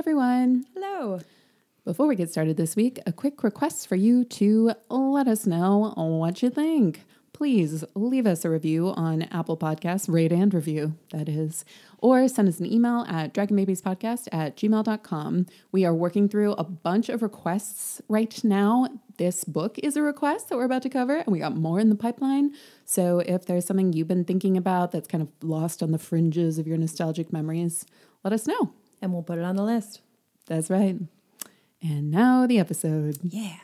everyone. Hello. Before we get started this week, a quick request for you to let us know what you think. Please leave us a review on Apple Podcasts, rate and review, that is, or send us an email at dragonbabiespodcast@gmail.com. We are working through a bunch of requests right now. This book is a request that we're about to cover, and we got more in the pipeline. So if there's something you've been thinking about that's kind of lost on the fringes of your nostalgic memories, let us know. And we'll put it on the list. That's right. And now the episode. Yeah.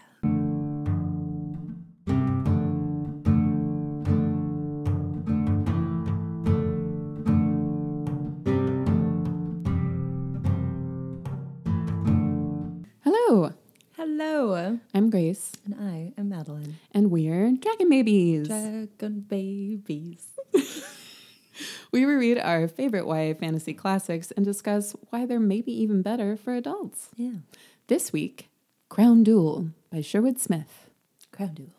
Hello. I'm Grace. And I am Madeline. And we're Dragon Babies. Dragon Babies. We reread our favorite YA fantasy classics and discuss why they're maybe even better for adults. Yeah. This week, Crown Duel by Sherwood Smith. Crown Duel.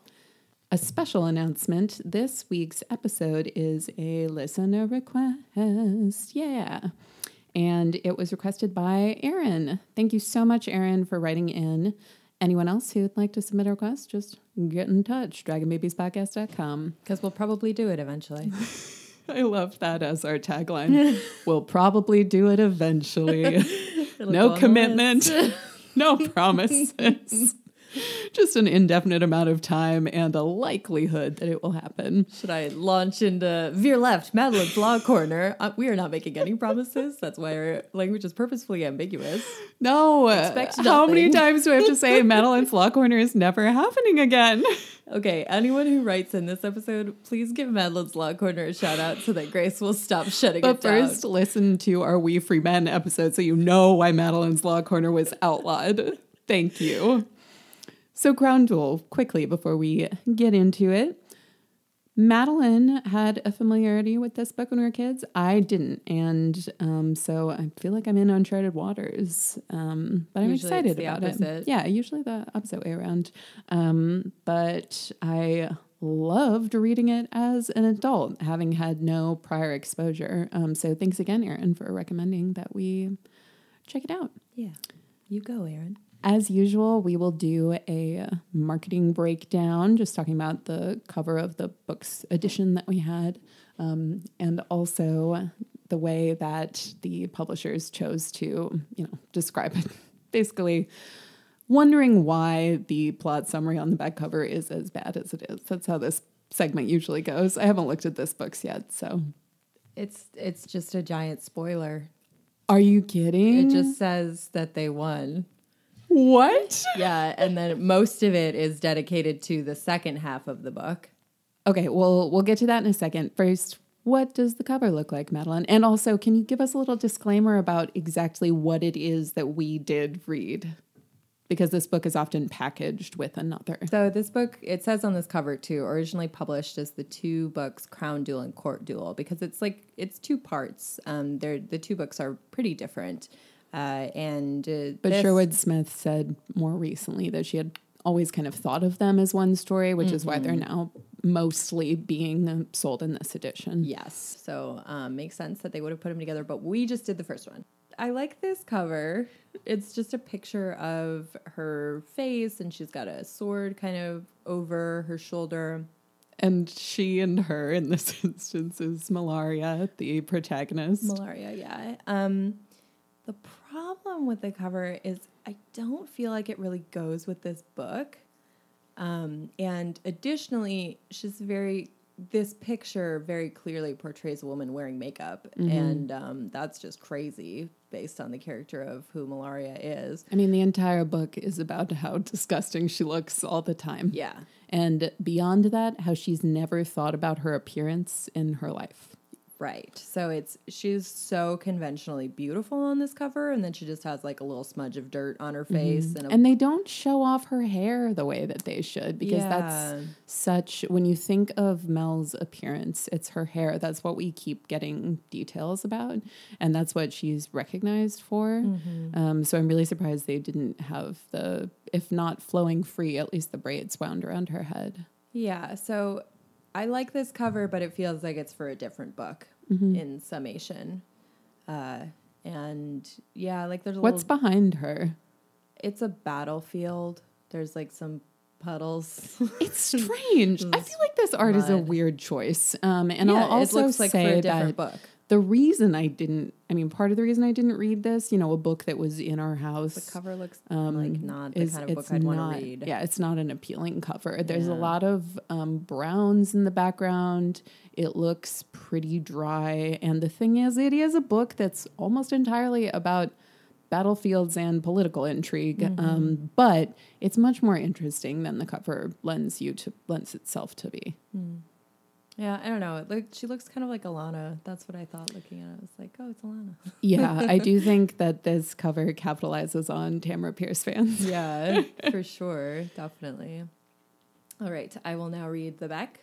A special announcement. This week's episode is a listener request. Yeah. And it was requested by Erin. Thank you so much, Erin, for writing in. Anyone else who would like to submit a request, just get in touch, dragonbabiespodcast.com. Because we'll probably do it eventually. I love that as our tagline. We'll probably do it eventually. No commitment, no promises. Just an indefinite amount of time and a likelihood that it will happen. Should I launch into veer left, Madeline's Law Corner? We are not making any promises. That's why our language is purposefully ambiguous. No. How many times do I have to say Madeline's Law Corner is never happening again? Okay, anyone who writes in this episode, please give Madeline's Law Corner a shout out so that Grace will stop shutting it down. But first, listen to our We Free Men episode so you know why Madeline's Law Corner was outlawed. Thank you. So Crown Duel, quickly before we get into it. Madeline had a familiarity with this book when we were kids. I didn't. And so I feel like I'm in uncharted waters. But I'm usually excited about it. Yeah, usually the opposite way around. But I loved reading it as an adult, having had no prior exposure. So thanks again, Erin, for recommending that we check it out. Yeah, you go, Erin. As usual, we will do a marketing breakdown, just talking about the cover of the book's edition that we had, and also the way that the publishers chose to, describe it. Basically, wondering why the plot summary on the back cover is as bad as it is. That's how this segment usually goes. I haven't looked at this book's yet, so it's just a giant spoiler. Are you kidding? It just says that they won. What? Yeah, and then most of it is dedicated to the second half of the book. Okay, well, we'll get to that in a second. First, what does the cover look like, Madeline? And also, can you give us a little disclaimer about exactly what it is that we did read? Because this book is often packaged with another. So this book, it says on this cover too, originally published as the two books, Crown Duel and Court Duel, because it's two parts. The two books are pretty different. But Sherwood Smith said more recently that she had always kind of thought of them as one story, which is why they're now mostly being sold in this edition. Yes. So makes sense that they would have put them together, but we just did the first one. I like this cover. It's just a picture of her face, and she's got a sword kind of over her shoulder. And she and her in this instance is Meliara, the protagonist. Meliara, yeah. The problem with the cover is I don't feel like it really goes with this book. And additionally, this picture very clearly portrays a woman wearing makeup. Mm-hmm. And that's just crazy based on the character of who Meliara is. I mean, the entire book is about how disgusting she looks all the time. Yeah. And beyond that, how she's never thought about her appearance in her life. Right. So she's so conventionally beautiful on this cover, and then she just has like a little smudge of dirt on her face. Mm-hmm. And they don't show off her hair the way that they should, because that's when you think of Mel's appearance, it's her hair. That's what we keep getting details about, and that's what she's recognized for. Mm-hmm. So I'm really surprised they didn't have the, if not flowing free, at least the braids wound around her head. Yeah. So I like this cover, but it feels like it's for a different book in summation. And yeah, like there's a what's little, behind her? It's a battlefield. There's like some puddles. It's strange. I feel like this art is a weird choice. And yeah, I'll also it looks like say for a different book. The reason I didn't, I mean, part of the reason I didn't read this, you know, a book that was in our house. The cover looks like not the kind of book I'd want to read. Yeah, it's not an appealing cover. Yeah. There's a lot of browns in the background. It looks pretty dry. And the thing is, it is a book that's almost entirely about battlefields and political intrigue. Mm-hmm. But it's much more interesting than the cover lends itself to be. Mm. Yeah, I don't know. She looks kind of like Alana. That's what I thought looking at it. I was like, oh, it's Alana. Yeah, I do think that this cover capitalizes on Tamora Pierce fans. Yeah, for sure. Definitely. All right, I will now read the back.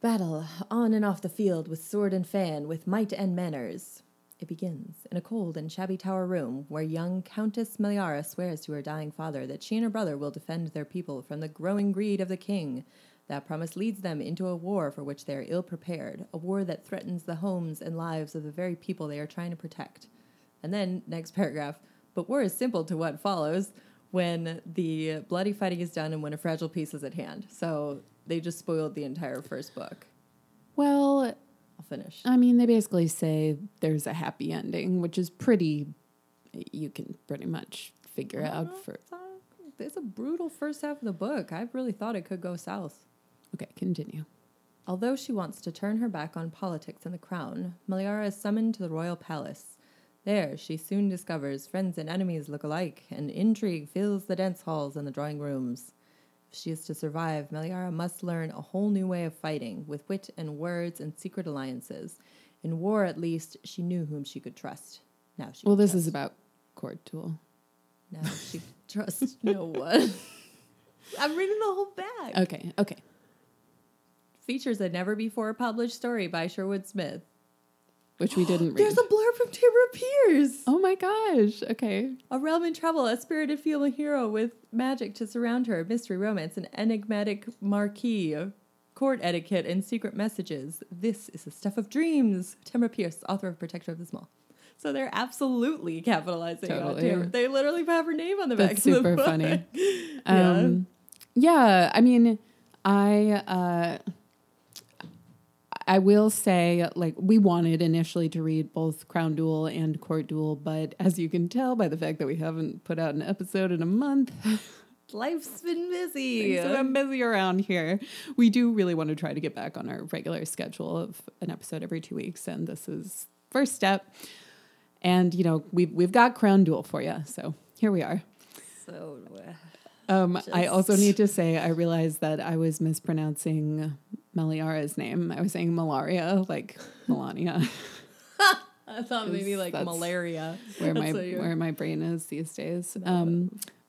Battle on and off the field with sword and fan, with might and manners. It begins in a cold and shabby tower room where young Countess Meliara swears to her dying father that she and her brother will defend their people from the growing greed of the king. That promise leads them into a war for which they are ill-prepared, a war that threatens the homes and lives of the very people they are trying to protect. And then, next paragraph, but war is simple to what follows when the bloody fighting is done and when a fragile peace is at hand. So they just spoiled the entire first book. Well, I'll finish. I mean, they basically say there's a happy ending, which is pretty, you can pretty much figure out for... It's a brutal first half of the book. I really thought it could go south. Okay, continue. Although she wants to turn her back on politics and the crown, Meliara is summoned to the royal palace. There, she soon discovers friends and enemies look alike, and intrigue fills the dance halls and the drawing rooms. If she is to survive, Meliara must learn a whole new way of fighting, with wit and words and secret alliances. In war, at least, she knew whom she could trust. Now she Well, this trust. Is about Court Duel. Now she trusts no one. I'm reading the whole back. Okay. Features a never-before-published story by Sherwood Smith. Which we didn't read. There's a blurb from Tamora Pierce. Oh, my gosh. Okay. A realm in trouble, a spirited female hero with magic to surround her, mystery, romance, an enigmatic marquee, court etiquette, and secret messages. This is the stuff of dreams. Tamora Pierce, author of Protector of the Small. So they're absolutely capitalizing on Tamora. They literally have her name on the back of the book. That's super funny. Yeah, I mean, I will say, like, we wanted initially to read both Crown Duel and Court Duel, but as you can tell by the fact that we haven't put out an episode in a month, life's been busy. So I'm busy around here. We do really want to try to get back on our regular schedule of an episode every 2 weeks, and this is first step. And you know, we've got Crown Duel for you, so here we are. So. I also need to say, I realized that I was mispronouncing Meliara's name. I was saying malaria, like Melania. I thought maybe like malaria. Where my brain is these days.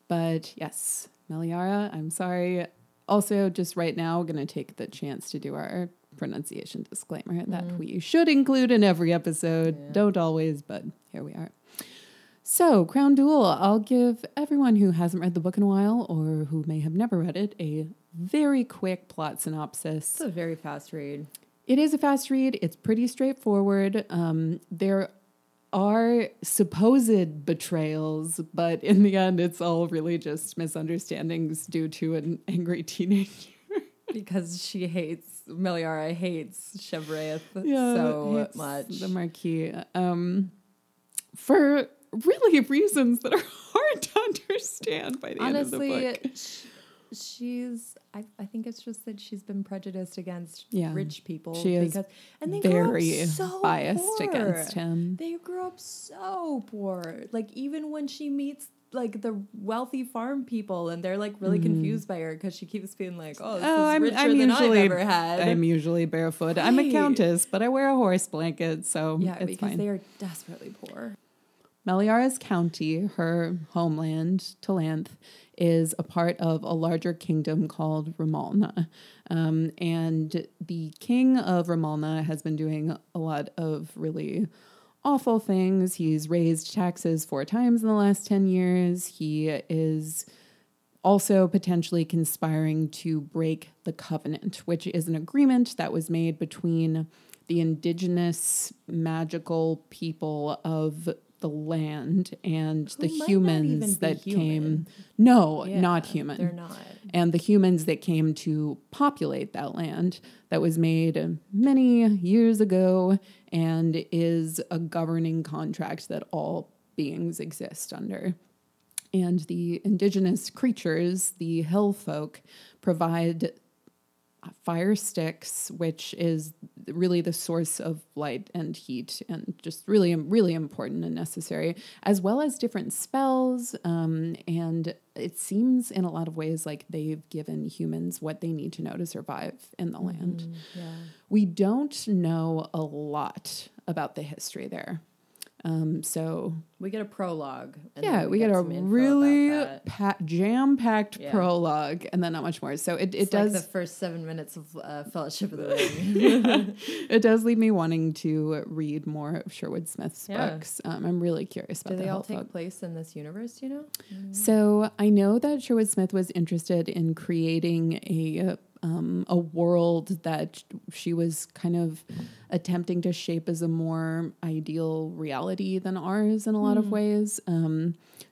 But yes, Meliara, I'm sorry. Also, just right now, we're going to take the chance to do our pronunciation disclaimer that we should include in every episode. Yeah. Don't always, but here we are. So, Crown Duel, I'll give everyone who hasn't read the book in a while or who may have never read it a very quick plot synopsis. It's a very fast read. It is a fast read. It's pretty straightforward. There are supposed betrayals, but in the end, it's all really just misunderstandings due to an angry teenager. Because she Meliara hates Shevraeth so much. The Marquis. For really reasons that are hard to understand by the end of the book. She's, I think it's just that she's been prejudiced against rich people. She is and they very so biased poor. Against him. They grew up so poor. Like, even when she meets, like, the wealthy farm people, and they're, like, really confused by her because she keeps being like, this is richer than I've ever had. I'm usually barefoot. Right. I'm a countess, but I wear a horse blanket, so it's because fine. They are desperately poor. Meliara's county, her homeland, Talanth, is a part of a larger kingdom called Ramalna. And the king of Ramalna has been doing a lot of really awful things. He's raised taxes 4 times in the last 10 years. He is also potentially conspiring to break the covenant, which is an agreement that was made between the indigenous magical people of the land and who the humans that came. No, yeah, not human. They're not. And the humans that came to populate that land that was made many years ago and is a governing contract that all beings exist under. And the indigenous creatures, the hill folk, provide fire sticks, which is really the source of light and heat, and just really, really important and necessary, as well as different spells. And it seems in a lot of ways like they've given humans what they need to know to survive in the land. Yeah. We don't know a lot about the history there. So we get a prologue. And yeah, we get a really jam-packed prologue, and then not much more. So it does like the first 7 minutes of Fellowship of the Ring. Yeah. It does leave me wanting to read more of Sherwood Smith's books. I'm really curious about. Do they all take place in this universe? Do you know? Mm-hmm. So I know that Sherwood Smith was interested in creating a world that she was kind of attempting to shape as a more ideal reality than ours in a lot of ways.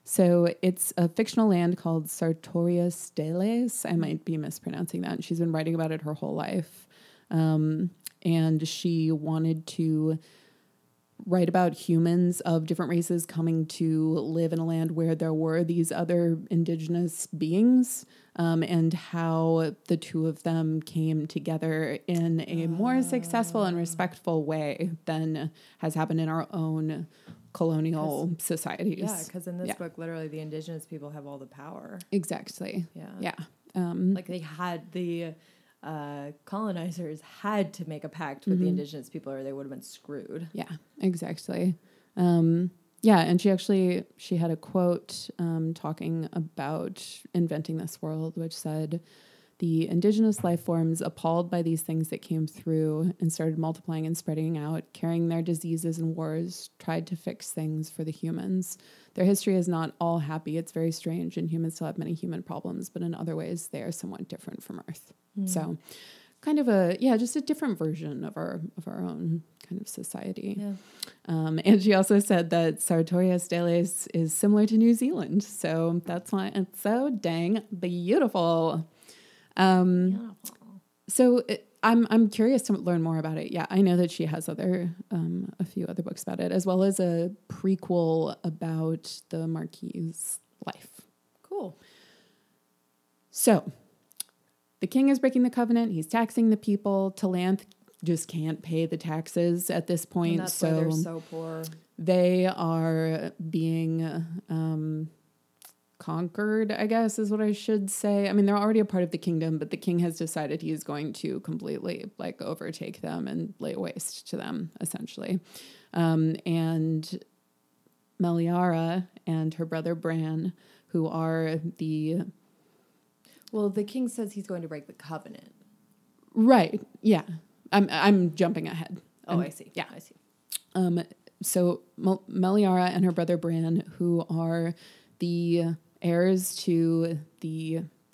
So it's a fictional land called Sartorias Deles. I might be mispronouncing that. She's been writing about it her whole life. And she wanted to write about humans of different races coming to live in a land where there were these other indigenous beings, and how the two of them came together in a more successful and respectful way than has happened in our own colonial societies. Yeah, because in this book, literally the indigenous people have all the power. Exactly. Yeah. Yeah. Like they had the... colonizers had to make a pact with the indigenous people or they would have been screwed. Yeah, exactly. And she had a quote talking about inventing this world, which said, "The indigenous life forms, appalled by these things that came through and started multiplying and spreading out, carrying their diseases and wars, tried to fix things for the humans. Their history is not all happy. It's very strange, and humans still have many human problems, but in other ways, they are somewhat different from Earth." So kind of just a different version of our own kind of society. Yeah. And she also said that Sartorias Deles is similar to New Zealand. So that's why it's so dang beautiful. So I'm curious to learn more about it. Yeah. I know that she has a few other books about it, as well as a prequel about the Marquis's life. Cool. So the king is breaking the covenant. He's taxing the people. Talanth just can't pay the taxes at this point. And that's why they're so poor. They are being, conquered, I guess is what I should say. I mean, they're already a part of the kingdom, but the king has decided he is going to completely overtake them and lay waste to them, essentially. And Meliara and her brother Bran, who are the... Well, the king says he's going to break the covenant. Right. Yeah. I'm jumping ahead. Oh, I see. Yeah, I see. So Meliara and her brother Bran, who are the heirs to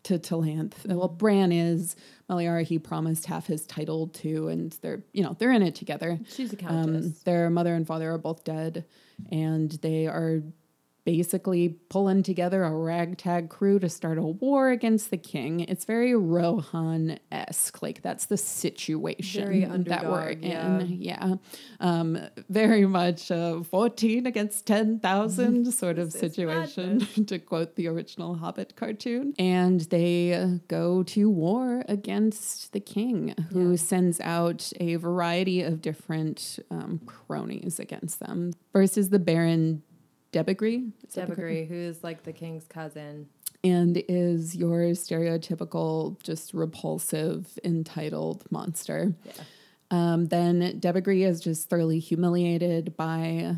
Talanth. Well, Bran is Meliara. He promised half his title to, and they're in it together. She's a countess. Their mother and father are both dead, and they are basically pulling together a ragtag crew to start a war against the king. It's very Rohan-esque. That's the situation that we're in. Yeah. Very much a 14 against 10,000 sort of situation, to quote the original Hobbit cartoon. And they go to war against the king, who sends out a variety of different cronies against them. First is the Baron Debegri. Debegri, who's like the king's cousin. And is your stereotypical, just repulsive, entitled monster. Yeah. Then Debegri is just thoroughly humiliated by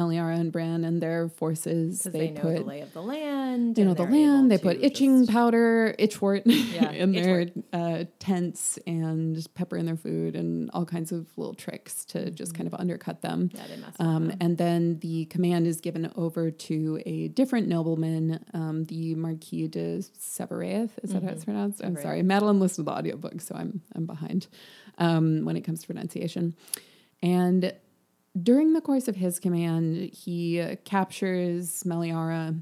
Meliara and Bran and their forces. They know the lay of the land. They know the land. They put itching powder, itchwort in their tents and pepper in their food and all kinds of little tricks to just kind of undercut them. Yeah, they mess with them. And then the command is given over to a different nobleman, the Marquis de Shevraeth. Is that how it's pronounced? I'm sorry. Madeline listened to the audiobook, so I'm behind when it comes to pronunciation. And during the course of his command, he captures Meliara,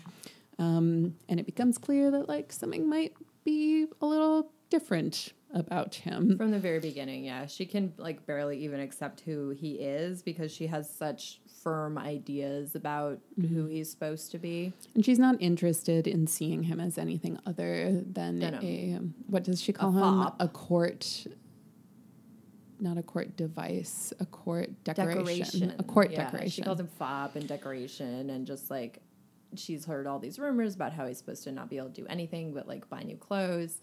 and it becomes clear that, like, something might be a little different about him. From the very beginning, yeah. She can, like, barely even accept who he is because she has such firm ideas about who he's supposed to be. And she's not interested in seeing him as anything other than a, what does she call him? A court... Not a court device, a court decoration. A court decoration. She calls him fob and decoration, and just like she's heard all these rumors about how he's supposed to not be able to do anything but like buy new clothes.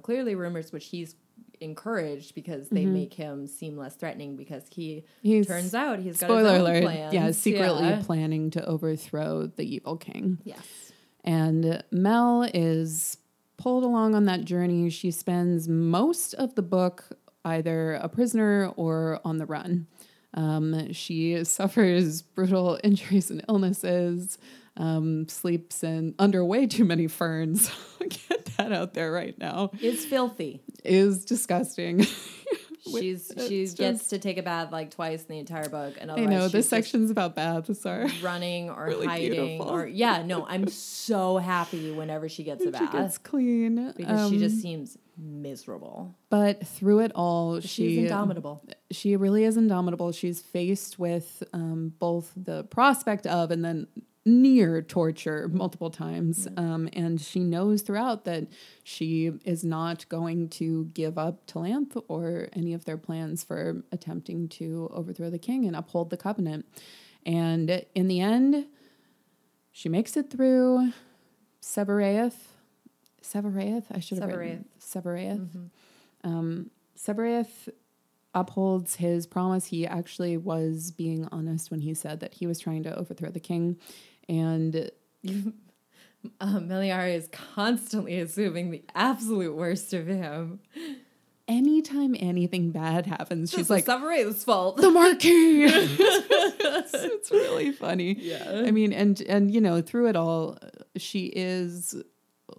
Clearly rumors which he's encouraged because they make him seem less threatening because he's turns out he's got his own plans. Yeah, secretly planning to overthrow the evil king. Yes. And Mel is pulled along on that journey. She spends most of the book either a prisoner or on the run. She suffers brutal injuries and illnesses, sleeps in under way too many ferns. Get that out there right now. It's filthy. Is disgusting. She gets to take a bath like twice in the entire book. And I know this section's about baths are running or really hiding or I'm so happy whenever she gets a bath. She gets clean because she just seems miserable. But through it all, she's indomitable. She really is indomitable. She's faced with both the prospect of and then near torture multiple times. And she knows throughout that she is not going to give up Talanth or any of their plans for attempting to overthrow the king and uphold the covenant. And in the end, she makes it through Shevraeth. I should have written Shevraeth. Shevraeth upholds his promise. He actually was being honest when he said that he was trying to overthrow the king. And Meliara is constantly assuming the absolute worst of him. Anytime anything bad happens, she's like, Shevraeth's fault. The Marquis. It's really funny. Yeah. I mean, and, you know, through it all, she is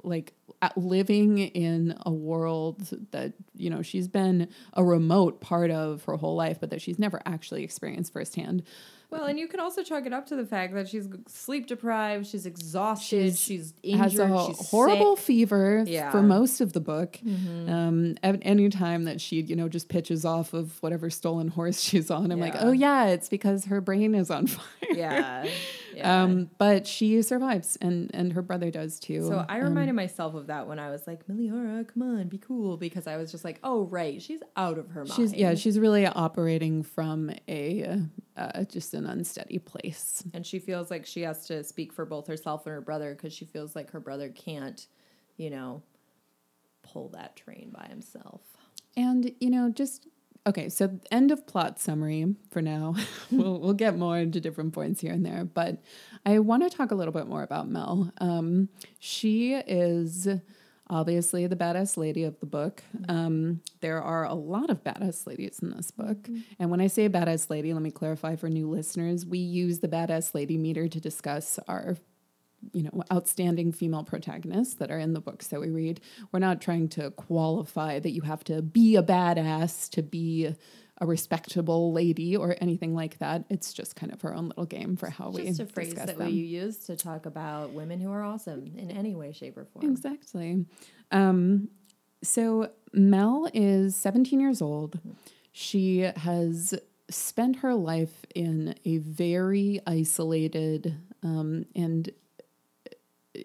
like living in a world that, you know, she's been a remote part of her whole life, but that she's never actually experienced firsthand. Well, and you can also chalk it up to the fact that she's sleep deprived, she's exhausted, she's injured, she's horrible fever for most of the book. At any time that she, you know, just pitches off of whatever stolen horse she's on, I'm like, oh yeah, it's because her brain is on fire. Yeah. But she survives, and her brother does too. So I reminded myself of that when I was like, Meliara, come on, be cool, because I was just like, oh right, she's out of her mind. She's really operating from a just an unsteady place. And she feels like she has to speak for both herself and her brother because she feels like her brother can't, you know, pull that train by himself. And, you know, just, okay, so end of plot summary for now. We'll get more into different points here and there, but I want to talk a little bit more about Mel. She is obviously the badass lady of the book. There are a lot of badass ladies in this book. And when I say badass lady, let me clarify for new listeners, we use the badass lady meter to discuss our, you know, outstanding female protagonists that are in the books that we read. We're not trying to qualify that you have to be a badass to be a respectable lady or anything like that. It's just kind of her own little game for how we discuss them. Just a phrase that we use to talk about women who are awesome in any way, shape, or form. Exactly. So Mel is 17 years old. She has spent her life in a very isolated and,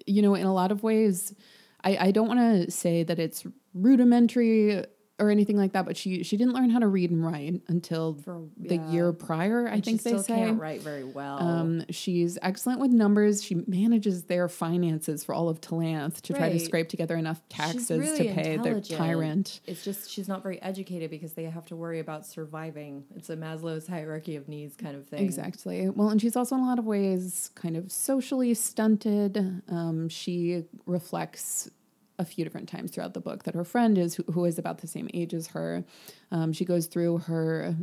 you know, in a lot of ways, I don't want to say that it's rudimentary or anything like that, but she didn't learn how to read and write until the year prior, I think they say. She still can't write very well. She's excellent with numbers. She manages their finances for all of Talanth to try to scrape together enough taxes to pay their tyrant. It's just she's not very educated because they have to worry about surviving. It's a Maslow's hierarchy of needs kind of thing. Exactly. Well, and she's also in a lot of ways kind of socially stunted. She reflects a few different times throughout the book that her friend is who is about the same age as her. She goes through her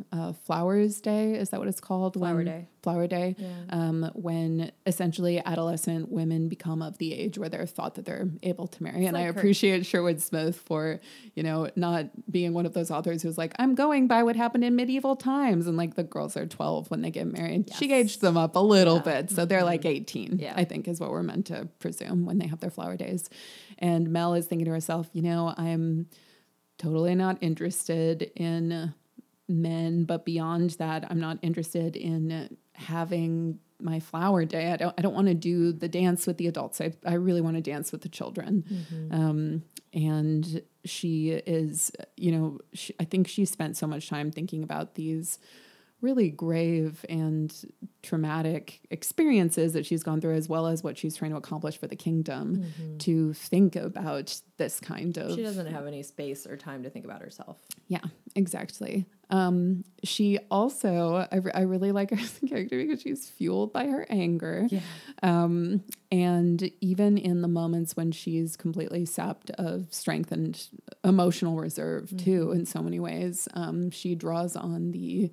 Flowers Day. Is that what it's called? Flower Day. Yeah. When essentially adolescent women become of the age where they're thought that they're able to marry. It's and like I appreciate Sherwood Smith for, not being one of those authors who's like, I'm going by what happened in medieval times. And like the girls are 12 when they get married. Yes. She aged them up a little bit. So they're like 18, I think is what we're meant to presume when they have their flower days. And Mel is thinking to herself, I'm totally not interested in men, but beyond that, I'm not interested in having my flower day. I don't want to do the dance with the adults. I really want to dance with the children. Mm-hmm. And she is, I think she spent so much time thinking about these really grave and traumatic experiences that she's gone through, as well as what she's trying to accomplish for the kingdom, mm-hmm. to think about this kind of... She doesn't have any space or time to think about herself. Yeah, exactly. She also, I really like her as a character because she's fueled by her anger. Yeah. And even in the moments when she's completely sapped of strength and emotional reserve, mm-hmm. too, in so many ways, she draws on the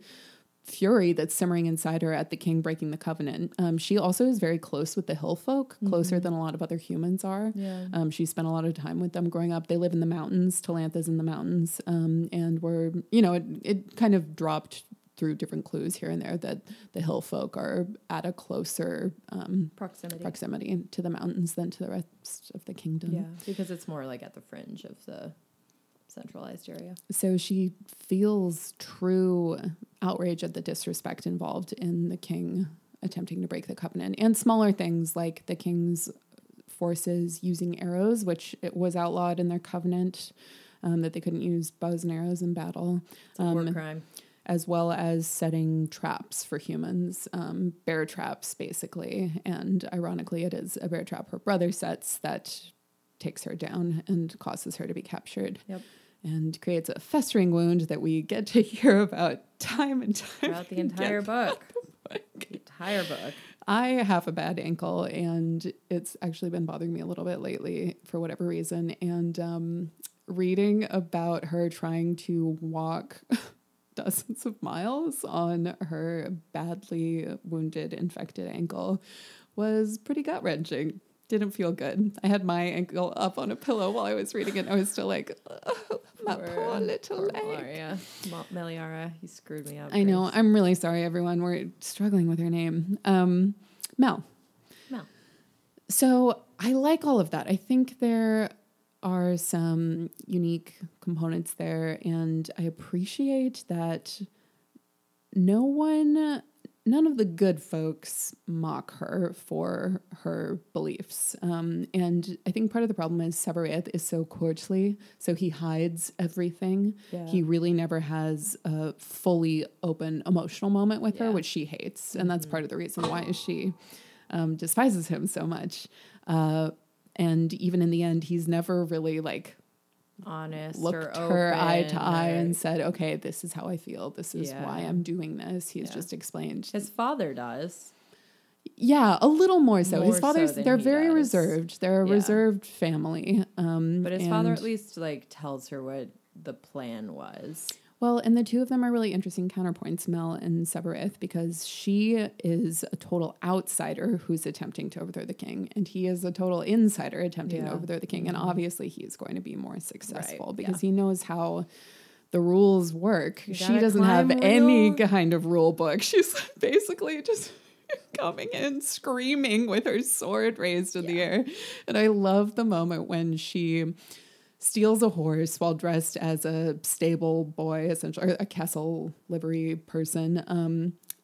fury that's simmering inside her at the king breaking the covenant. She also is very close with the hill folk, closer mm-hmm. than a lot of other humans are. Yeah. She spent a lot of time with them growing up. They live in the mountains. Talantha's in the mountains. And we're, it kind of dropped through different clues here and there that the hill folk are at a closer proximity to the mountains than to the rest of the kingdom. Yeah, because it's more like at the fringe of the centralized area. So she feels true outrage at the disrespect involved in the king attempting to break the covenant, and smaller things like the king's forces using arrows, which it was outlawed in their covenant, that they couldn't use bows and arrows in battle. It's a war crime. As well as setting traps for humans, bear traps basically. And ironically, it is a bear trap her brother sets that takes her down and causes her to be captured. Yep. And creates a festering wound that we get to hear about time and time throughout the entire book. The entire book. I have a bad ankle, and it's actually been bothering me a little bit lately for whatever reason. And reading about her trying to walk dozens of miles on her badly wounded, infected ankle was pretty gut-wrenching. Didn't feel good. I had my ankle up on a pillow while I was reading it, and I was still like, oh, my poor little leg. Meliara, you screwed me up. I know. I'm really sorry, everyone. We're struggling with her name. Mel. So I like all of that. I think there are some unique components there, and I appreciate that none of the good folks mock her for her beliefs. And I think part of the problem is Shevraeth is so courtly, so he hides everything. Yeah. He really never has a fully open emotional moment with her, which she hates. Mm-hmm. And that's part of the reason why she despises him so much. And even in the end, he's never really like honest, looked or her eye to eye and said, okay, this is how I feel. This is why I'm doing this. He's just explained. His father does. Yeah, a little more so. His father's, they're very reserved. They're a reserved family. But his father at least like tells her what the plan was. Well, and the two of them are really interesting counterpoints, Mel and Shevraeth, because she is a total outsider who's attempting to overthrow the king, and he is a total insider attempting to overthrow the king. And obviously he's going to be more successful because he knows how the rules work. She doesn't have any kind of rule book. She's basically just coming in screaming with her sword raised in the air. And I love the moment when she steals a horse while dressed as a stable boy, essentially, or a castle livery person,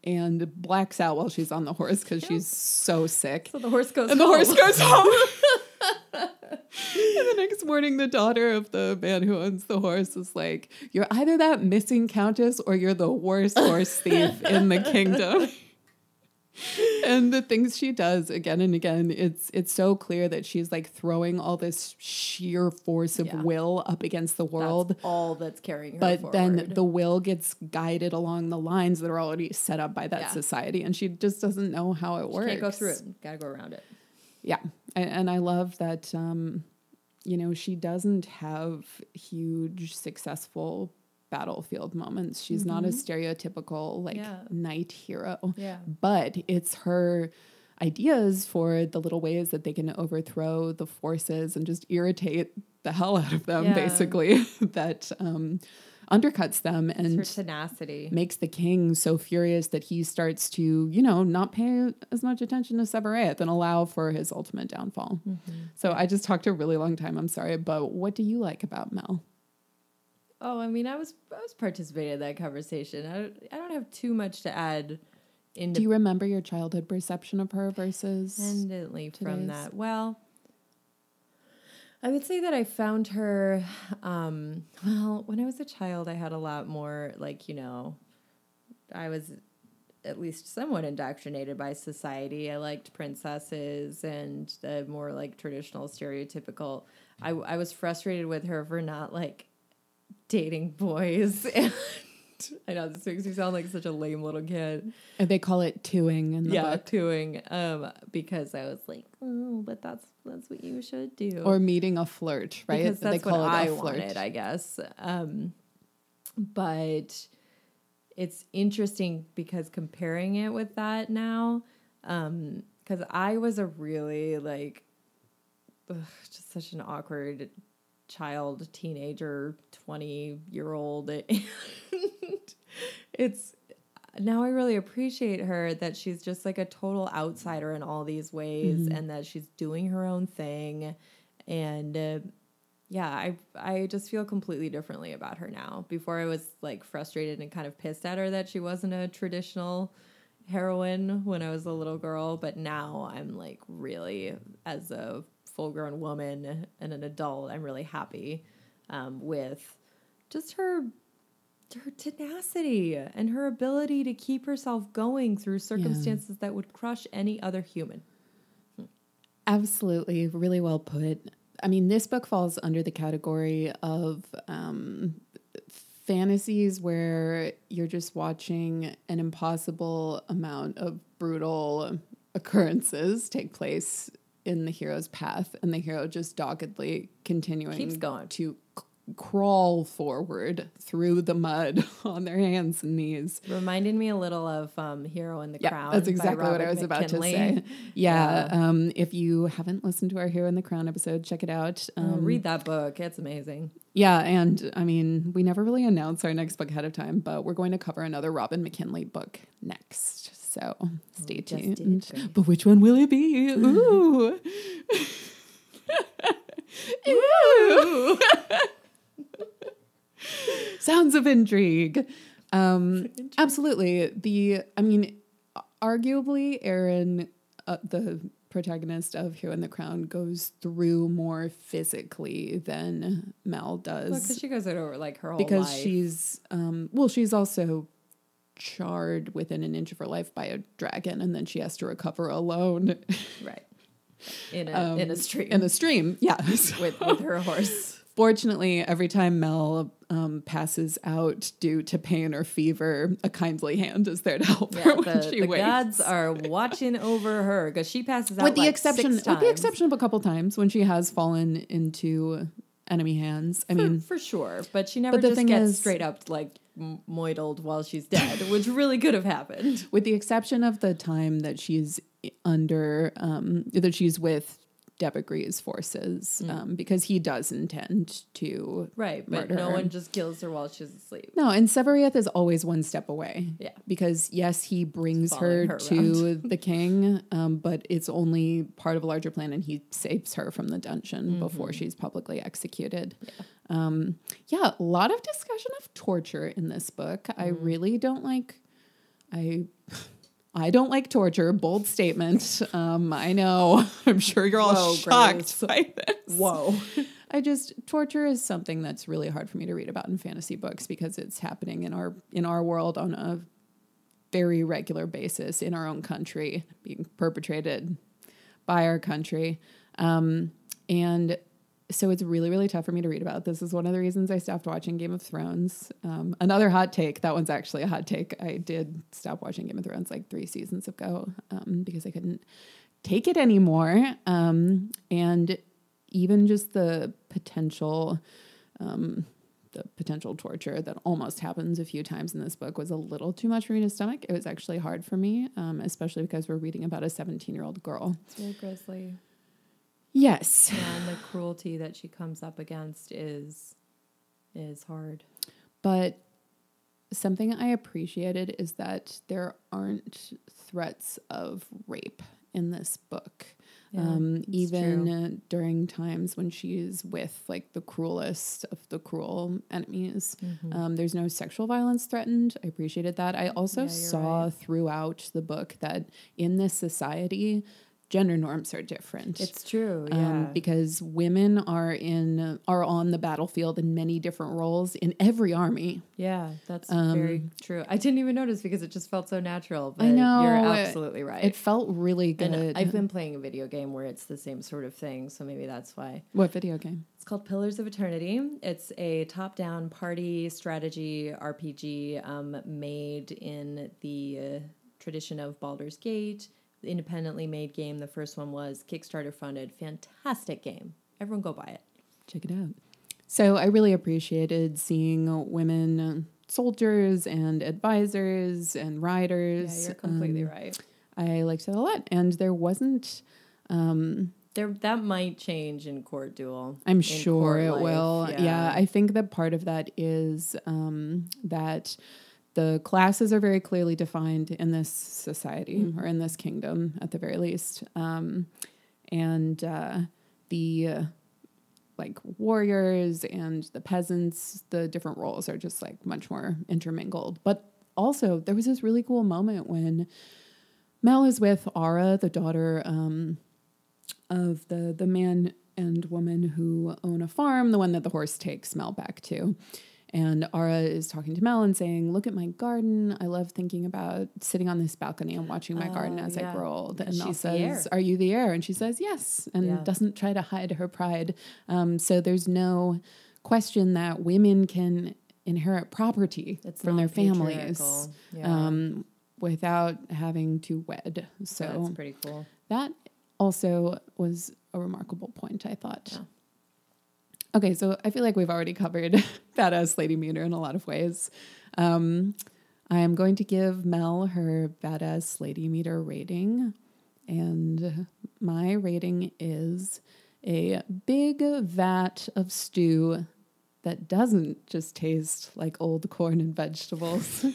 and blacks out while she's on the horse because she's so sick. So the horse goes home. And the next morning, the daughter of the man who owns the horse is like, you're either that missing countess or you're the worst horse thief in the kingdom. And the things she does again and again, it's so clear that she's like throwing all this sheer force of will up against the world. That's all that's carrying her forward. But then the will gets guided along the lines that are already set up by that society. And she just doesn't know how it works. Can't go through it. Got to go around it. Yeah. And I love that, you know, she doesn't have huge successful battlefield moments. She's not a stereotypical like knight hero, but it's her ideas for the little ways that they can overthrow the forces and just irritate the hell out of them basically that undercuts them, and her tenacity makes the king so furious that he starts to, you know, not pay as much attention to Shevraeth and allow for his ultimate downfall. So I just talked a really long time, I'm sorry, but what do you like about Mel? Oh, I mean, I was participating in that conversation. I don't have too much to add. Do you remember your childhood perception of her versus today's? From that? Well, I would say that I found her, when I was a child, I had a lot more, like, you know, I was at least somewhat indoctrinated by society. I liked princesses and the more, like, traditional, stereotypical. I was frustrated with her for not, like, dating boys, and I know this makes me sound like such a lame little kid. And they call it tooing in the book. Tooing. Because I was like, oh, but that's what you should do. Or meeting a flirt, right? Because that's what I wanted, I guess. But it's interesting because comparing it with that now, because I was a really like just such an awkward child, teenager, 20-year-old, and it's now I really appreciate her that she's just like a total outsider in all these ways, and that she's doing her own thing, and I just feel completely differently about her now. Before I was like frustrated and kind of pissed at her that she wasn't a traditional heroine when I was a little girl, but now I'm like really, as a full-grown woman and an adult, I'm really happy with just her tenacity and her ability to keep herself going through circumstances that would crush any other human. Absolutely. Really well put. I mean, this book falls under the category of fantasies where you're just watching an impossible amount of brutal occurrences take place in the hero's path, and the hero just doggedly continuing to crawl forward through the mud on their hands and knees. Reminded me a little of Hero and the Crown. That's exactly what I was about to say. Yeah. If you haven't listened to our Hero and the Crown episode, check it out. Read that book. It's amazing. Yeah. And I mean, we never really announce our next book ahead of time, but we're going to cover another Robin McKinley book next. So stay tuned. But which one will it be? Ooh. Ooh. Sounds of intrigue. Absolutely. Arguably Aaron, the protagonist of Hero and the Crown, goes through more physically than Mel does. Well, because she goes over like her whole life. Because she's, she's also charred within an inch of her life by a dragon, and then she has to recover alone, right, in a stream with her horse. Fortunately, every time Mel passes out due to pain or fever, a kindly hand is there to help her when she wakes. The gods are watching over her because she passes out with the exception of a couple times when she has fallen into enemy hands. For sure, but she never just gets straight up like moidled while she's dead, which really could have happened. With the exception of the time that she's that she's with Debegri's forces, because he does intend to murder her. No one just kills her while she's asleep. No, and Shevraeth is always one step away. Yeah, because yes, he brings her to the king, but it's only part of a larger plan, and he saves her from the dungeon before she's publicly executed. Yeah. A lot of discussion of torture in this book. I really don't like. I I don't like torture. Bold statement. I know. I'm sure you're all shocked by this. Whoa. Torture is something that's really hard for me to read about in fantasy books because it's happening in our world on a very regular basis in our own country, being perpetrated by our country. And so it's really, really tough for me to read about. This is one of the reasons I stopped watching Game of Thrones. Another hot take. That one's actually a hot take. I did stop watching Game of Thrones like 3 seasons ago because I couldn't take it anymore. And even just the potential torture that almost happens a few times in this book was a little too much for me to stomach. It was actually hard for me, especially because we're reading about a 17-year-old girl. It's really grisly. Yes. And the cruelty that she comes up against is hard. But something I appreciated is that there aren't threats of rape in this book. Yeah, even during times when she's with like the cruelest of the cruel enemies, there's no sexual violence threatened. I appreciated that. I also saw throughout the book that in this society, gender norms are different. It's true. Because women are on the battlefield in many different roles in every army. Yeah, that's very true. I didn't even notice because it just felt so natural. But I know. You're absolutely right. It felt really good. And I've been playing a video game where it's the same sort of thing, so maybe that's why. What video game? It's called Pillars of Eternity. It's a top-down party strategy RPG made in the tradition of Baldur's Gate. Independently made game. The first one was Kickstarter funded. Fantastic game. Everyone go buy it. Check it out. So I really appreciated seeing women soldiers and advisors and riders. Yeah, you're completely right. I liked that a lot. And there wasn't... that might change in Court Duel. I'm sure it will. Yeah, I think that part of that is that... The classes are very clearly defined in this society or in this kingdom at the very least. The warriors and the peasants, the different roles are just like much more intermingled. But also there was this really cool moment when Mel is with Ara, the daughter of the man and woman who own a farm, the one that the horse takes Mel back to. And Ara is talking to Mel and saying, look at my garden. I love thinking about sitting on this balcony and watching my garden as I grow old. And Mel says, are you the heir? And she says, yes, and doesn't try to hide her pride. So there's no question that women can inherit property from their families without having to wed. So that's pretty cool. That also was a remarkable point, I thought. Yeah. Okay, so I feel like we've already covered badass lady meter in a lot of ways. I am going to give Mel her badass lady meter rating. And my rating is a big vat of stew that doesn't just taste like old corn and vegetables,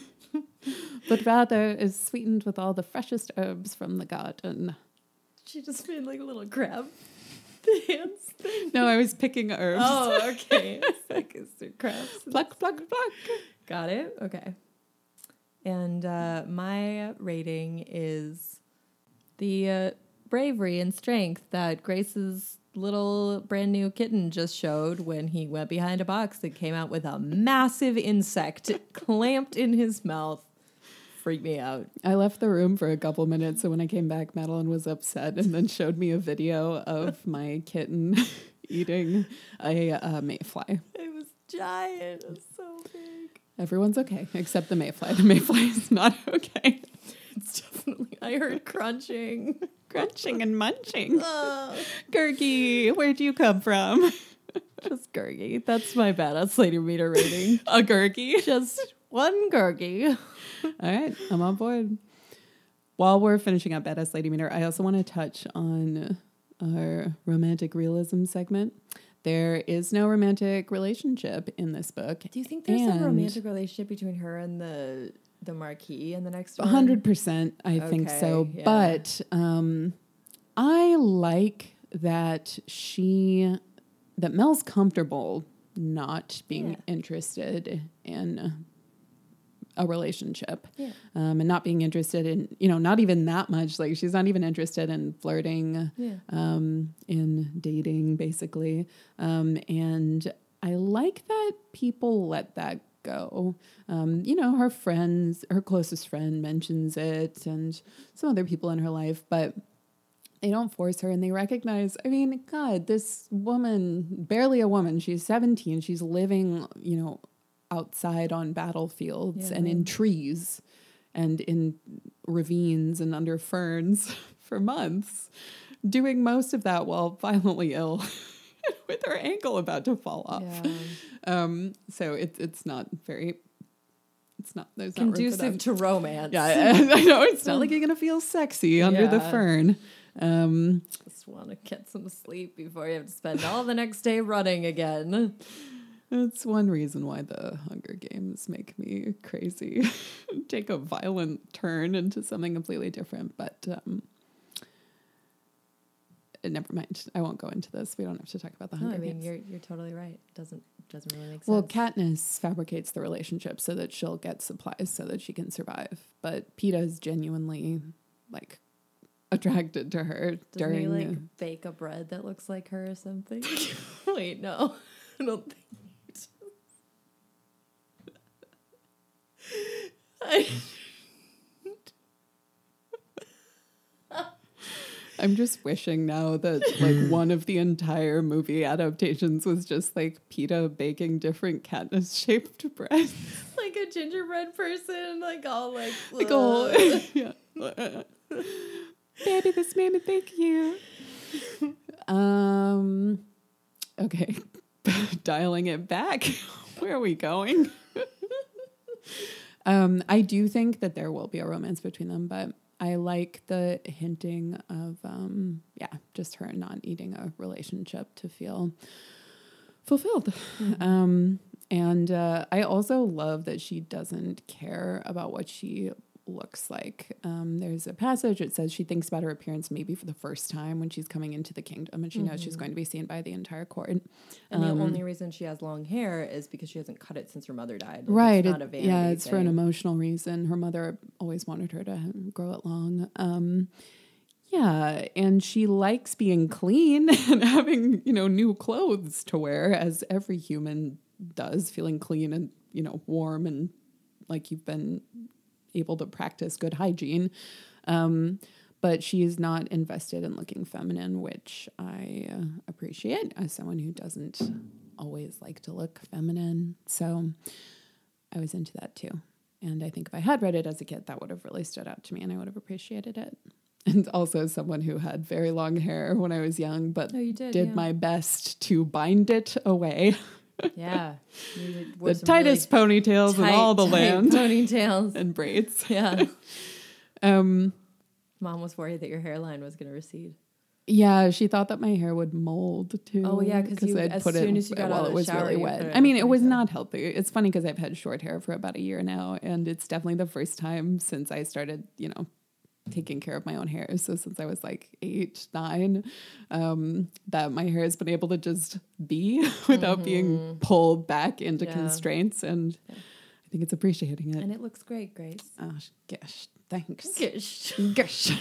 but rather is sweetened with all the freshest herbs from the garden. She just made like a little crab. The hands thing. No, I was picking herbs. Oh, okay. Crabs. Pluck, pluck, pluck. Got it. Okay. And my rating is the bravery and strength that Grace's little brand new kitten just showed when he went behind a box that came out with a massive insect clamped in his mouth. Freaked me out. I left the room for a couple minutes, so when I came back, Madeline was upset and then showed me a video of my kitten eating a mayfly. It was giant. It was so big. Everyone's okay, except the mayfly. The mayfly is not okay. It's definitely... I heard crunching. Crunching and munching. Oh. Gurgi, where'd you come from? Just Gurgi. That's my badass lady meter rating. A Gurgi? Just... one Gurgi. All right, I'm on board. While we're finishing up Badass Lady Meter, I also want to touch on our romantic realism segment. There is no romantic relationship in this book. Do you think there's a romantic relationship between her and the Marquis in the next one? 100%, I think so. Yeah. But I like that that Mel's comfortable not being interested in a relationship, and not being interested in, you know, not even that much. Like, she's not even interested in flirting, in dating, basically. And I like that people let that go. You know, her friends, her closest friend mentions it, and some other people in her life, but they don't force her, and they recognize, I mean, God, this woman, barely a woman, she's 17, she's living, you know, outside on battlefields and in trees and in ravines and under ferns for months, doing most of that while violently ill with her ankle about to fall off. So it's not very... It's not there's conducive not to romance. Yeah, I know. It's not like you're going to feel sexy under the fern. Just want to get some sleep before you have to spend all the next day running again. That's one reason why the Hunger Games make me crazy. Take a violent turn into something completely different, but never mind. I won't go into this. We don't have to talk about the Hunger Games. I mean, you're totally right. It doesn't really make sense. Well, Katniss fabricates the relationship so that she'll get supplies so that she can survive, but Peeta's genuinely like attracted to her. Doesn't he like bake a bread that looks like her or something? Wait, no, I don't think. I'm just wishing now that like one of the entire movie adaptations was just like Peeta baking different Katniss shaped bread, like a gingerbread person, like all like all baby, this made me thank you. Okay, dialing it back. Where are we going? I do think that there will be a romance between them, but I like the hinting of, just her not needing a relationship to feel fulfilled. Mm-hmm. And I also love that she doesn't care about what she looks like. There's a passage that says she thinks about her appearance maybe for the first time when she's coming into the kingdom, and she knows she's going to be seen by the entire court. And the only reason she has long hair is because she hasn't cut it since her mother died. Right. It's not a vanity thing. For an emotional reason. Her mother always wanted her to grow it long. And she likes being clean and having, you know, new clothes to wear, as every human does, feeling clean and, you know, warm and like you've been able to practice good hygiene, but she is not invested in looking feminine, which I appreciate as someone who doesn't always like to look feminine. So I was into that too, and I think if I had read it as a kid, that would have really stood out to me, and I would have appreciated it. And also someone who had very long hair when I was young, but did my best to bind it away. Yeah. The tightest really ponytails in all the land. Ponytails. And braids. Yeah. Mom was worried that your hairline was going to recede. Yeah, she thought that my hair would mold too. Oh, yeah, because I'd put it while it was really wet. I mean, it was not healthy. It's funny because I've had short hair for about a year now, and it's definitely the first time since I started, you know, taking care of my own hair. So since I was like 8, 9, that my hair has been able to just be without being pulled back into constraints. And I think it's appreciating it. And it looks great, Grace. Oh, gosh. Thanks. Gosh.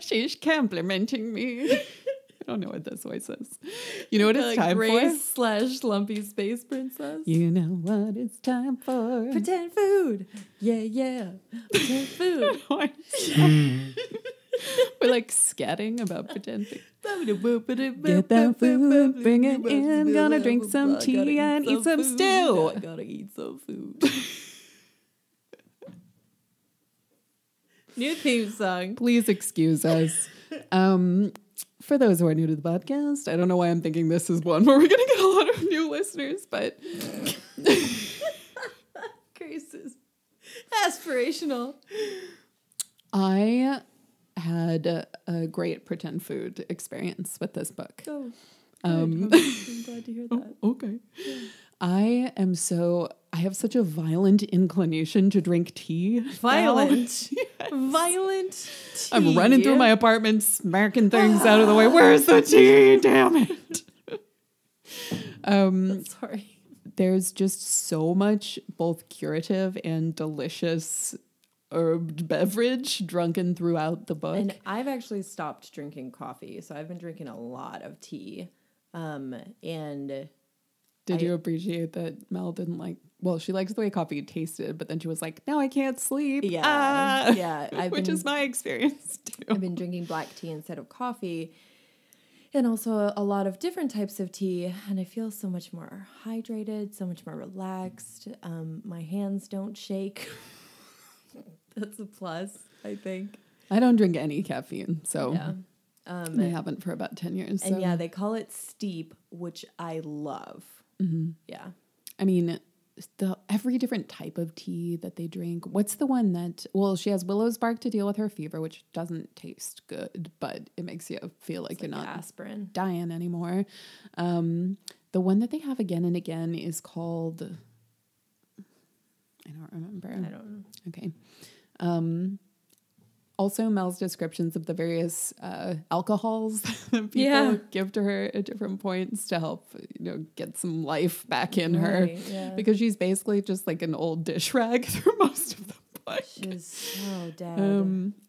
She's complimenting me. I don't know what this voice is. You know what it's time Grace for? Grace / Lumpy Space Princess. You know what it's time for. Pretend food. Yeah, yeah. Pretend food. We're like scatting about pretend food. Get that food, bring it in. Gonna drink some tea and eat some stew. I gotta eat some food. New theme song. Please excuse us. For those who are new to the podcast, I don't know why I'm thinking this is one where we're going to get a lot of new listeners, but Grace is aspirational. I had a great pretend food experience with this book. Oh, I'm glad to hear that. Oh, okay. Yeah. I have such a violent inclination to drink tea. Violent. Yes. Violent tea. I'm running through my apartment, smacking things out of the way. Where's the tea? Damn it. Sorry. there's just so much both curative and delicious herb beverage drunken throughout the book. And I've actually stopped drinking coffee, so I've been drinking a lot of tea. And did you appreciate that Mel didn't like, well, she likes the way coffee tasted, but then she was like, now I can't sleep. Yeah. Yeah. Which is my experience too. I've been drinking black tea instead of coffee, and also a lot of different types of tea. And I feel so much more hydrated, so much more relaxed. My hands don't shake. That's a plus, I think. I don't drink any caffeine, so yeah. I haven't for about 10 years. And so. Yeah, they call it steep, which I love. Mm-hmm. Yeah. I mean, every different type of tea that they drink. What's the one that, well, she has willow's bark to deal with her fever, which doesn't taste good, but it makes you feel like you're not aspirin dying anymore. The one that they have again and again is called... I don't remember. I don't know. Okay. Also, Mel's descriptions of the various alcohols that people give to her at different points to help, get some life back in her. Yeah. Because she's basically just like an old dish rag through most of the book. She's so dead.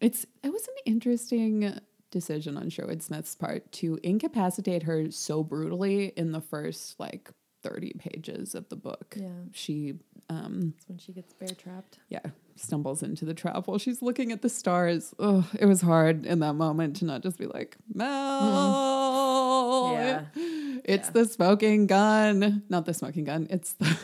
It was an interesting decision on Sherwood Smith's part to incapacitate her so brutally in the first, 30 pages of the book. Yeah. She that's when she gets bear trapped. Yeah. Stumbles into the trap while she's looking at the stars. Oh, it was hard in that moment to not just be like, Mel. Yeah. It's the smoking gun. Not the smoking gun. It's the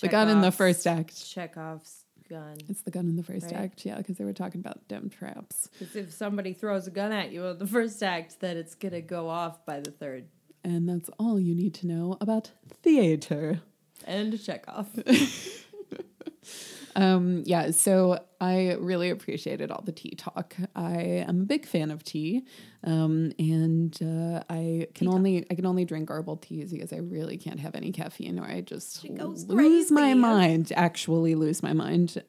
the gun in the first act. Chekhov's gun. It's the gun in the first act, yeah, because they were talking about dumb traps. Because if somebody throws a gun at you in the first act, then it's gonna go off by the third. And that's all you need to know about theater. And Chekhov. So I really appreciated all the tea talk. I am a big fan of tea. I can only drink herbal teas because I really can't have any caffeine or I just lose my mind.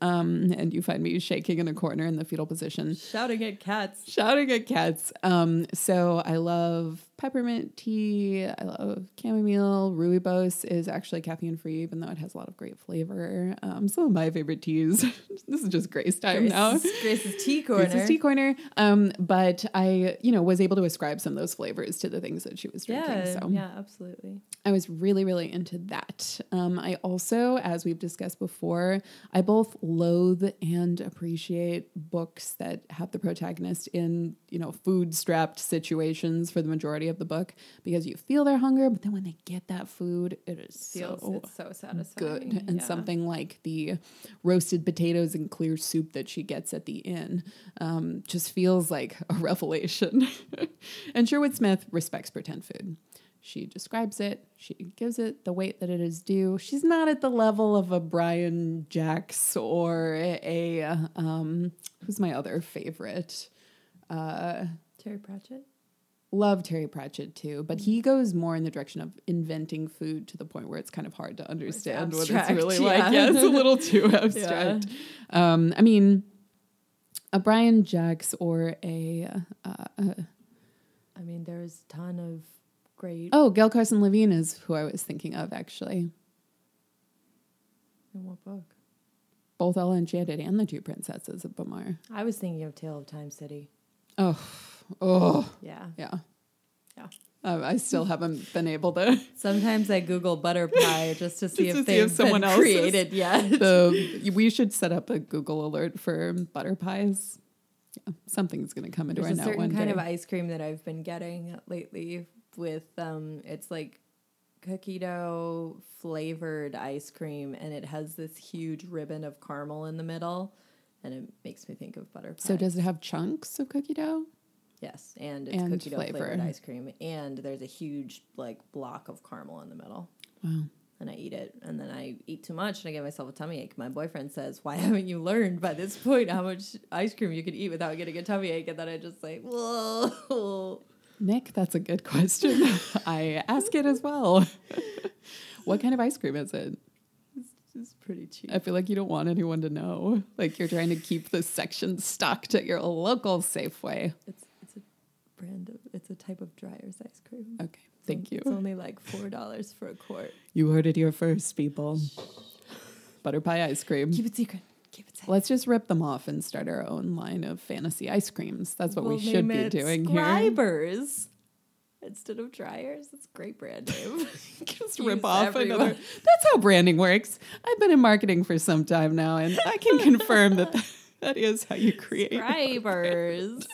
And you find me shaking in a corner in the fetal position. Shouting at cats. So I love peppermint tea. I love chamomile. Rooibos is actually caffeine free, even though it has a lot of great flavor. Some of my favorite teas. This is just Grace time now. Grace's tea corner. But I, was able to ascribe some of those flavors to the things that she was drinking. Yeah, so yeah, absolutely. I was really, really into that. I also, as we've discussed before, I both loathe and appreciate books that have the protagonist in, food-strapped situations for the majority of the book because you feel their hunger, but then when they get that food, it's so satisfying. Good. And something like the roasted potatoes and clear soup that she gets at the inn just feels like a revelation. And Sherwood Smith respects pretend food. She describes it. She gives it the weight that it is due. She's not at the level of a Brian Jacks or a who's my other favorite? Terry Pratchett. Love Terry Pratchett too, but he goes more in the direction of inventing food to the point where it's kind of hard to understand what it's really like. Yeah, it's a little too abstract. Yeah. A Brian Jacks or there's a ton of great. Oh, Gail Carson Levine is who I was thinking of, actually. In what book? Both Ella Enchanted and The Two Princesses of Bemar. I was thinking of Tale of Time City. Oh. Yeah. I still haven't been able to. Sometimes I Google butter pie just to see if they've been created yet. So we should set up a Google alert for butter pies. Yeah, something's going to come into our net one day. There's a certain kind of ice cream that I've been getting lately with it's like cookie dough flavored ice cream, and it has this huge ribbon of caramel in the middle, and it makes me think of butter pie. So does it have chunks of cookie dough? Yes, and it's cookie dough flavored ice cream, and there's a huge block of caramel in the middle. Wow. And I eat it, and then I eat too much, and I give myself a tummy ache. My boyfriend says, "Why haven't you learned by this point how much ice cream you can eat without getting a tummy ache?" And then I just say, "Whoa." Nick, that's a good question. I ask it as well. What kind of ice cream is it? It's pretty cheap. I feel like you don't want anyone to know. You're trying to keep this section stocked at your local Safeway. It's a brand of, it's a type of dryer's ice cream. Okay, thank you. It's only like $4 for a quart. You heard it here first, people. Butter pie ice cream. Keep it secret. Keep it safe. Let's just rip them off and start our own line of fantasy ice creams. That's what we should be doing here. Scribers. Instead of dryers, it's a great brand name. Just rip off everyone. Another. That's how branding works. I've been in marketing for some time now, and I can confirm that is how you create. Scribers.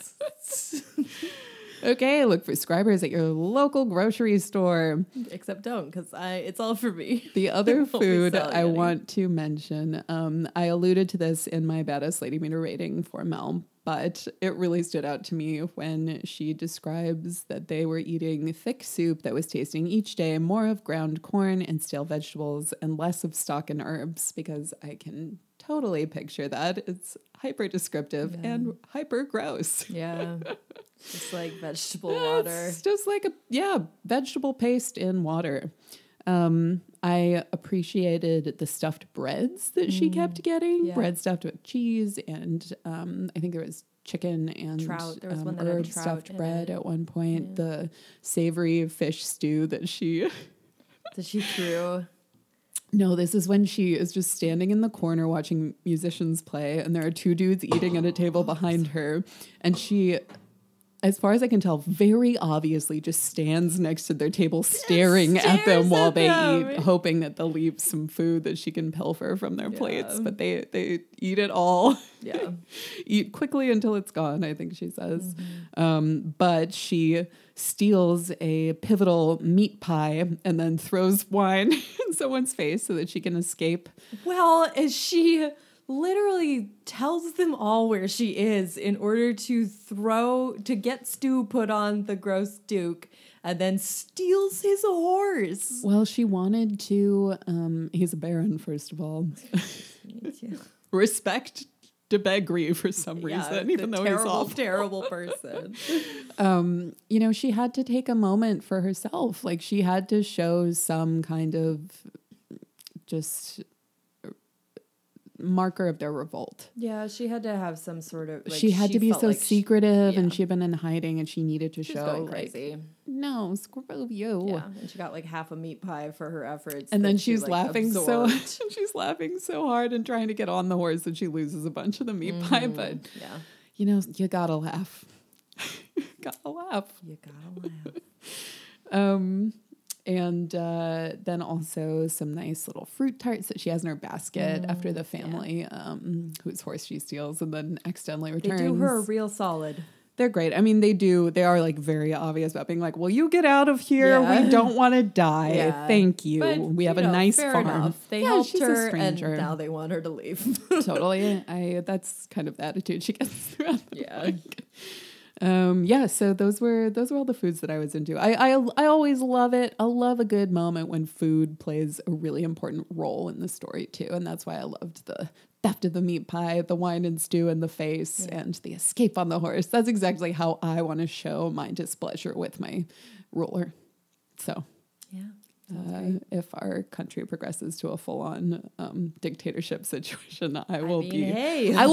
Okay, look for Scribers at your local grocery store. Except don't, because it's all for me. The other food I want to mention, I alluded to this in my Baddest Lady Meter rating for Mel, but it really stood out to me when she describes that they were eating thick soup that was tasting each day more of ground corn and stale vegetables and less of stock and herbs, because I can totally picture that. It's hyper descriptive and hyper gross. Yeah. Just like vegetable water. It's just like vegetable paste in water. I appreciated the stuffed breads that she kept getting. Yeah. Bread stuffed with cheese and I think there was chicken and trout. There was one that herb trout stuffed bread at one point. Yeah. The savory fish stew that she... that she threw... No, this is when she is just standing in the corner watching musicians play, and there are two dudes eating at a table behind her, and she, as far as I can tell, very obviously just stands next to their table staring at them while they eat, hoping that they'll leave some food that she can pilfer from their plates, but they eat it all. Yeah. Eat quickly until it's gone, I think she says. Mm-hmm. But she steals a pivotal meat pie and then throws wine in someone's face so that she can escape. Well, as she literally tells them all where she is in order to get stew put on the gross duke, and then steals his horse. Well, she wanted to, he's a baron, first of all. Respect Debegri for some reason, even though he's awful. Terrible person. She had to take a moment for herself. Like, she had to show some kind of just marker of their revolt. Yeah, she had to have some sort of... Like, she had to be so like secretive, and she'd been in hiding, and she needed to show... Going crazy. Like, no, screw you. Yeah, and she got like half a meat pie for her efforts. And then she's laughing she's laughing so hard and trying to get on the horse that she loses a bunch of the meat pie, but you gotta laugh. And then also some nice little fruit tarts that she has in her basket after the family whose horse she steals and then accidentally returns. They do her a real solid. They're great. I mean, they are like very obvious about being like, well, you get out of here. Yeah. We don't want to die. Yeah. Thank you. But, we have a nice farm. Enough. They helped her and now they want her to leave. Totally. That's kind of the attitude she gets throughout the book. So those were all the foods that I was into. I always love it. I love a good moment when food plays a really important role in the story too. And that's why I loved the theft of the meat pie, the wine and stew in the face, and the escape on the horse. That's exactly how I want to show my displeasure with my ruler. So if our country progresses to a full-on dictatorship situation, I will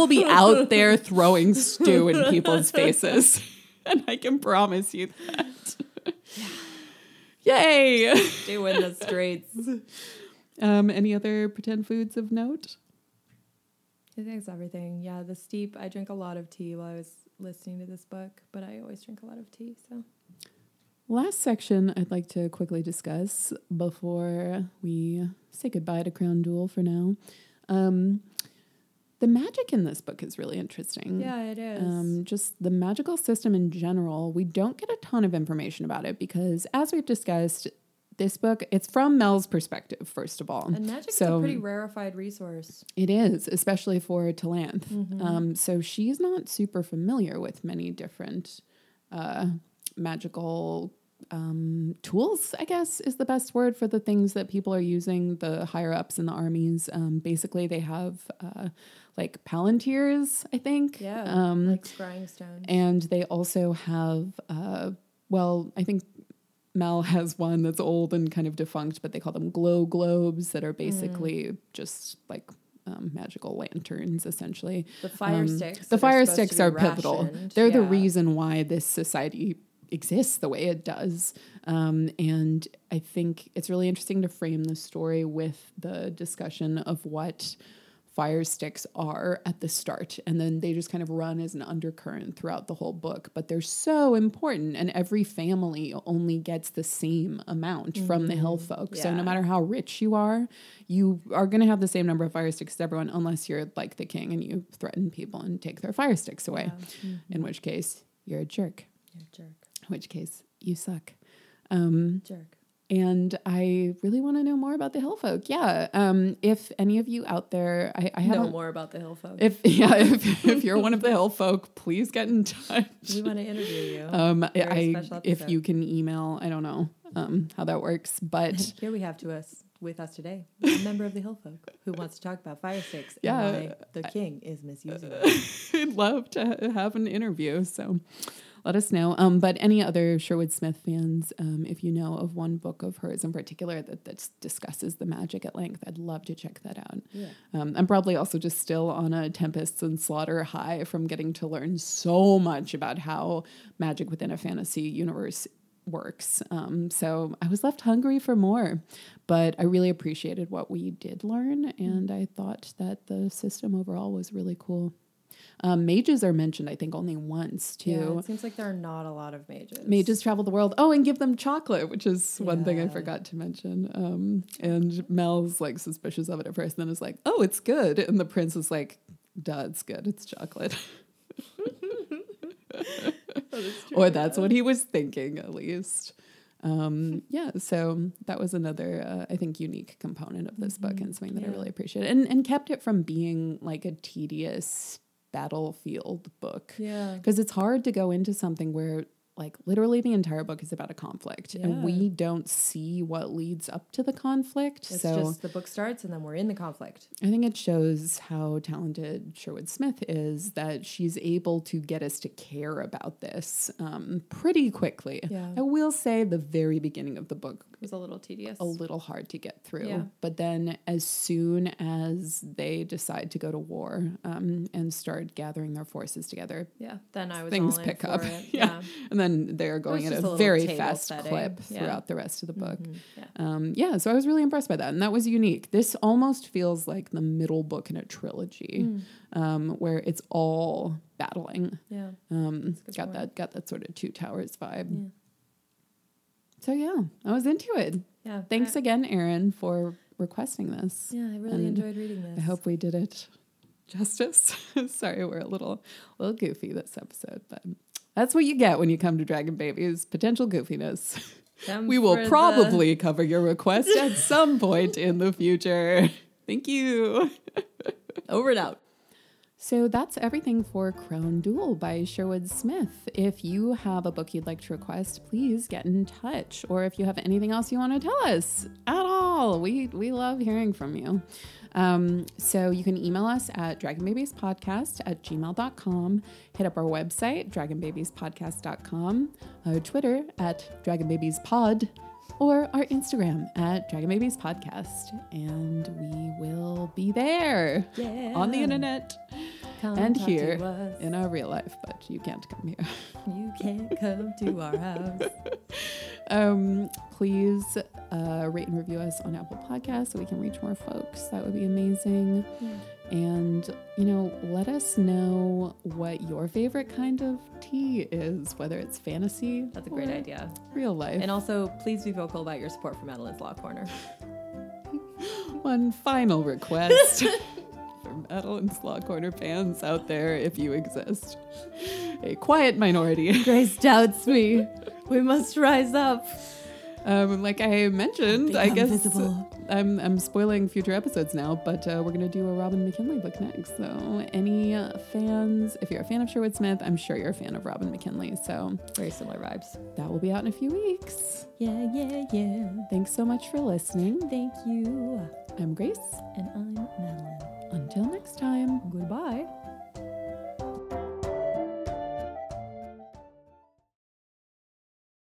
be out there throwing stew in people's faces, and I can promise you that. Yay! Stew in the streets. Any other pretend foods of note? I think it's everything. Yeah, the steep. I drank a lot of tea while I was listening to this book, but I always drink a lot of tea, so. Last section I'd like to quickly discuss before we say goodbye to Crown Duel for now. The magic in this book is really interesting. Yeah, it is. Just the magical system in general, we don't get a ton of information about it because, as we've discussed, this book, it's from Mel's perspective, first of all. And magic's a pretty rarefied resource. It is, especially for Talanth. Mm-hmm. So she's not super familiar with many different... magical tools, I guess, is the best word for the things that people are using, the higher-ups in the armies. Basically, they have, like, palantirs, I think. Yeah, like scrying stones. And they also have, I think Mel has one that's old and kind of defunct, but they call them glow globes that are basically just, like... magical lanterns, essentially. The fire sticks are pivotal. They're the reason why this society exists the way it does. And I think it's really interesting to frame the story with the discussion of what fire sticks are at the start, and then they just kind of run as an undercurrent throughout the whole book, but they're so important, and every family only gets the same amount from the hill folk. So no matter how rich you are going to have the same number of fire sticks as everyone, unless you're like the king and you threaten people and take their fire sticks away, in which case you're a jerk. In which case you suck. And I really want to know more about the hill folk. If any of you out there, I have know more about the hill folk. If you're one of the hill folk, please get in touch. We want to interview you. If you can email, I don't know how that works, but here we have with us today, a member of the hill folk who wants to talk about fire sticks and why the king is misusing it. I'd love to have an interview. So. Let us know. But any other Sherwood Smith fans, if you know of one book of hers in particular that discusses the magic at length, I'd love to check that out. Yeah. I'm probably also just still on a Tempests and Slaughter high from getting to learn so much about how magic within a fantasy universe works. So I was left hungry for more, but I really appreciated what we did learn, and I thought that the system overall was really cool. Mages are mentioned, I think, only once, too. Yeah, it seems like there are not a lot of mages. Mages travel the world. Oh, and give them chocolate, which is one thing I forgot to mention. And Mel's, like, suspicious of it at first, and then is like, oh, it's good. And the prince is like, duh, it's good. It's chocolate. That's what he was thinking, at least. So that was another, I think, unique component of this book, and something that I really appreciate, and kept it from being like a tedious battlefield book. Yeah. Cause it's hard to go into something where like literally the entire book is about a conflict and we don't see what leads up to the conflict. It's just the book starts and then we're in the conflict. I think it shows how talented Sherwood Smith is, that she's able to get us to care about this pretty quickly. Yeah. I will say the very beginning of the book was a little tedious, a little hard to get through. Yeah. But then as soon as they decide to go to war and start gathering their forces together, then I was things all pick up. Yeah. And then they're going at a very fast clip throughout the rest of the book. Mm-hmm. Yeah. So I was really impressed by that, and that was unique. This almost feels like the middle book in a trilogy, where it's all battling. Yeah. Got that sort of Two Towers vibe. Yeah. So I was into it. Yeah. Thanks again, Erin, for requesting this. Yeah, I really enjoyed reading this. I hope we did it justice. Sorry, we're a little goofy this episode, but that's what you get when you come to Dragon Babies, potential goofiness. We will probably cover your request at some point in the future. Thank you. Over and out. So that's everything for Crown Duel by Sherwood Smith. If you have a book you'd like to request, please get in touch. Or if you have anything else you want to tell us at all, we love hearing from you. So you can email us at dragonbabiespodcast@gmail.com. Hit up our website, dragonbabiespodcast.com, our Twitter at dragonbabiespod, or our Instagram at dragonbabiespodcast. And we will be there on the internet and here in our real life, but you can't come here. You can't come to our house. Please rate and review us on Apple Podcasts so we can reach more folks. That would be amazing. Yeah. And, let us know what your favorite kind of tea is, whether it's fantasy. That's a great idea. Real life. And also, please be vocal about your support for Madeline's Law Corner. One final request for Madeline's Law Corner fans out there, if you exist. A quiet minority. Grace doubts me. We must rise up. Like I mentioned, I guess I'm spoiling future episodes now, but we're going to do a Robin McKinley book next. So any fans, if you're a fan of Sherwood Smith, I'm sure you're a fan of Robin McKinley. So very similar vibes. That will be out in a few weeks. Yeah, yeah, yeah. Thanks so much for listening. Thank you. I'm Grace. And I'm Madeline. Until next time. Goodbye.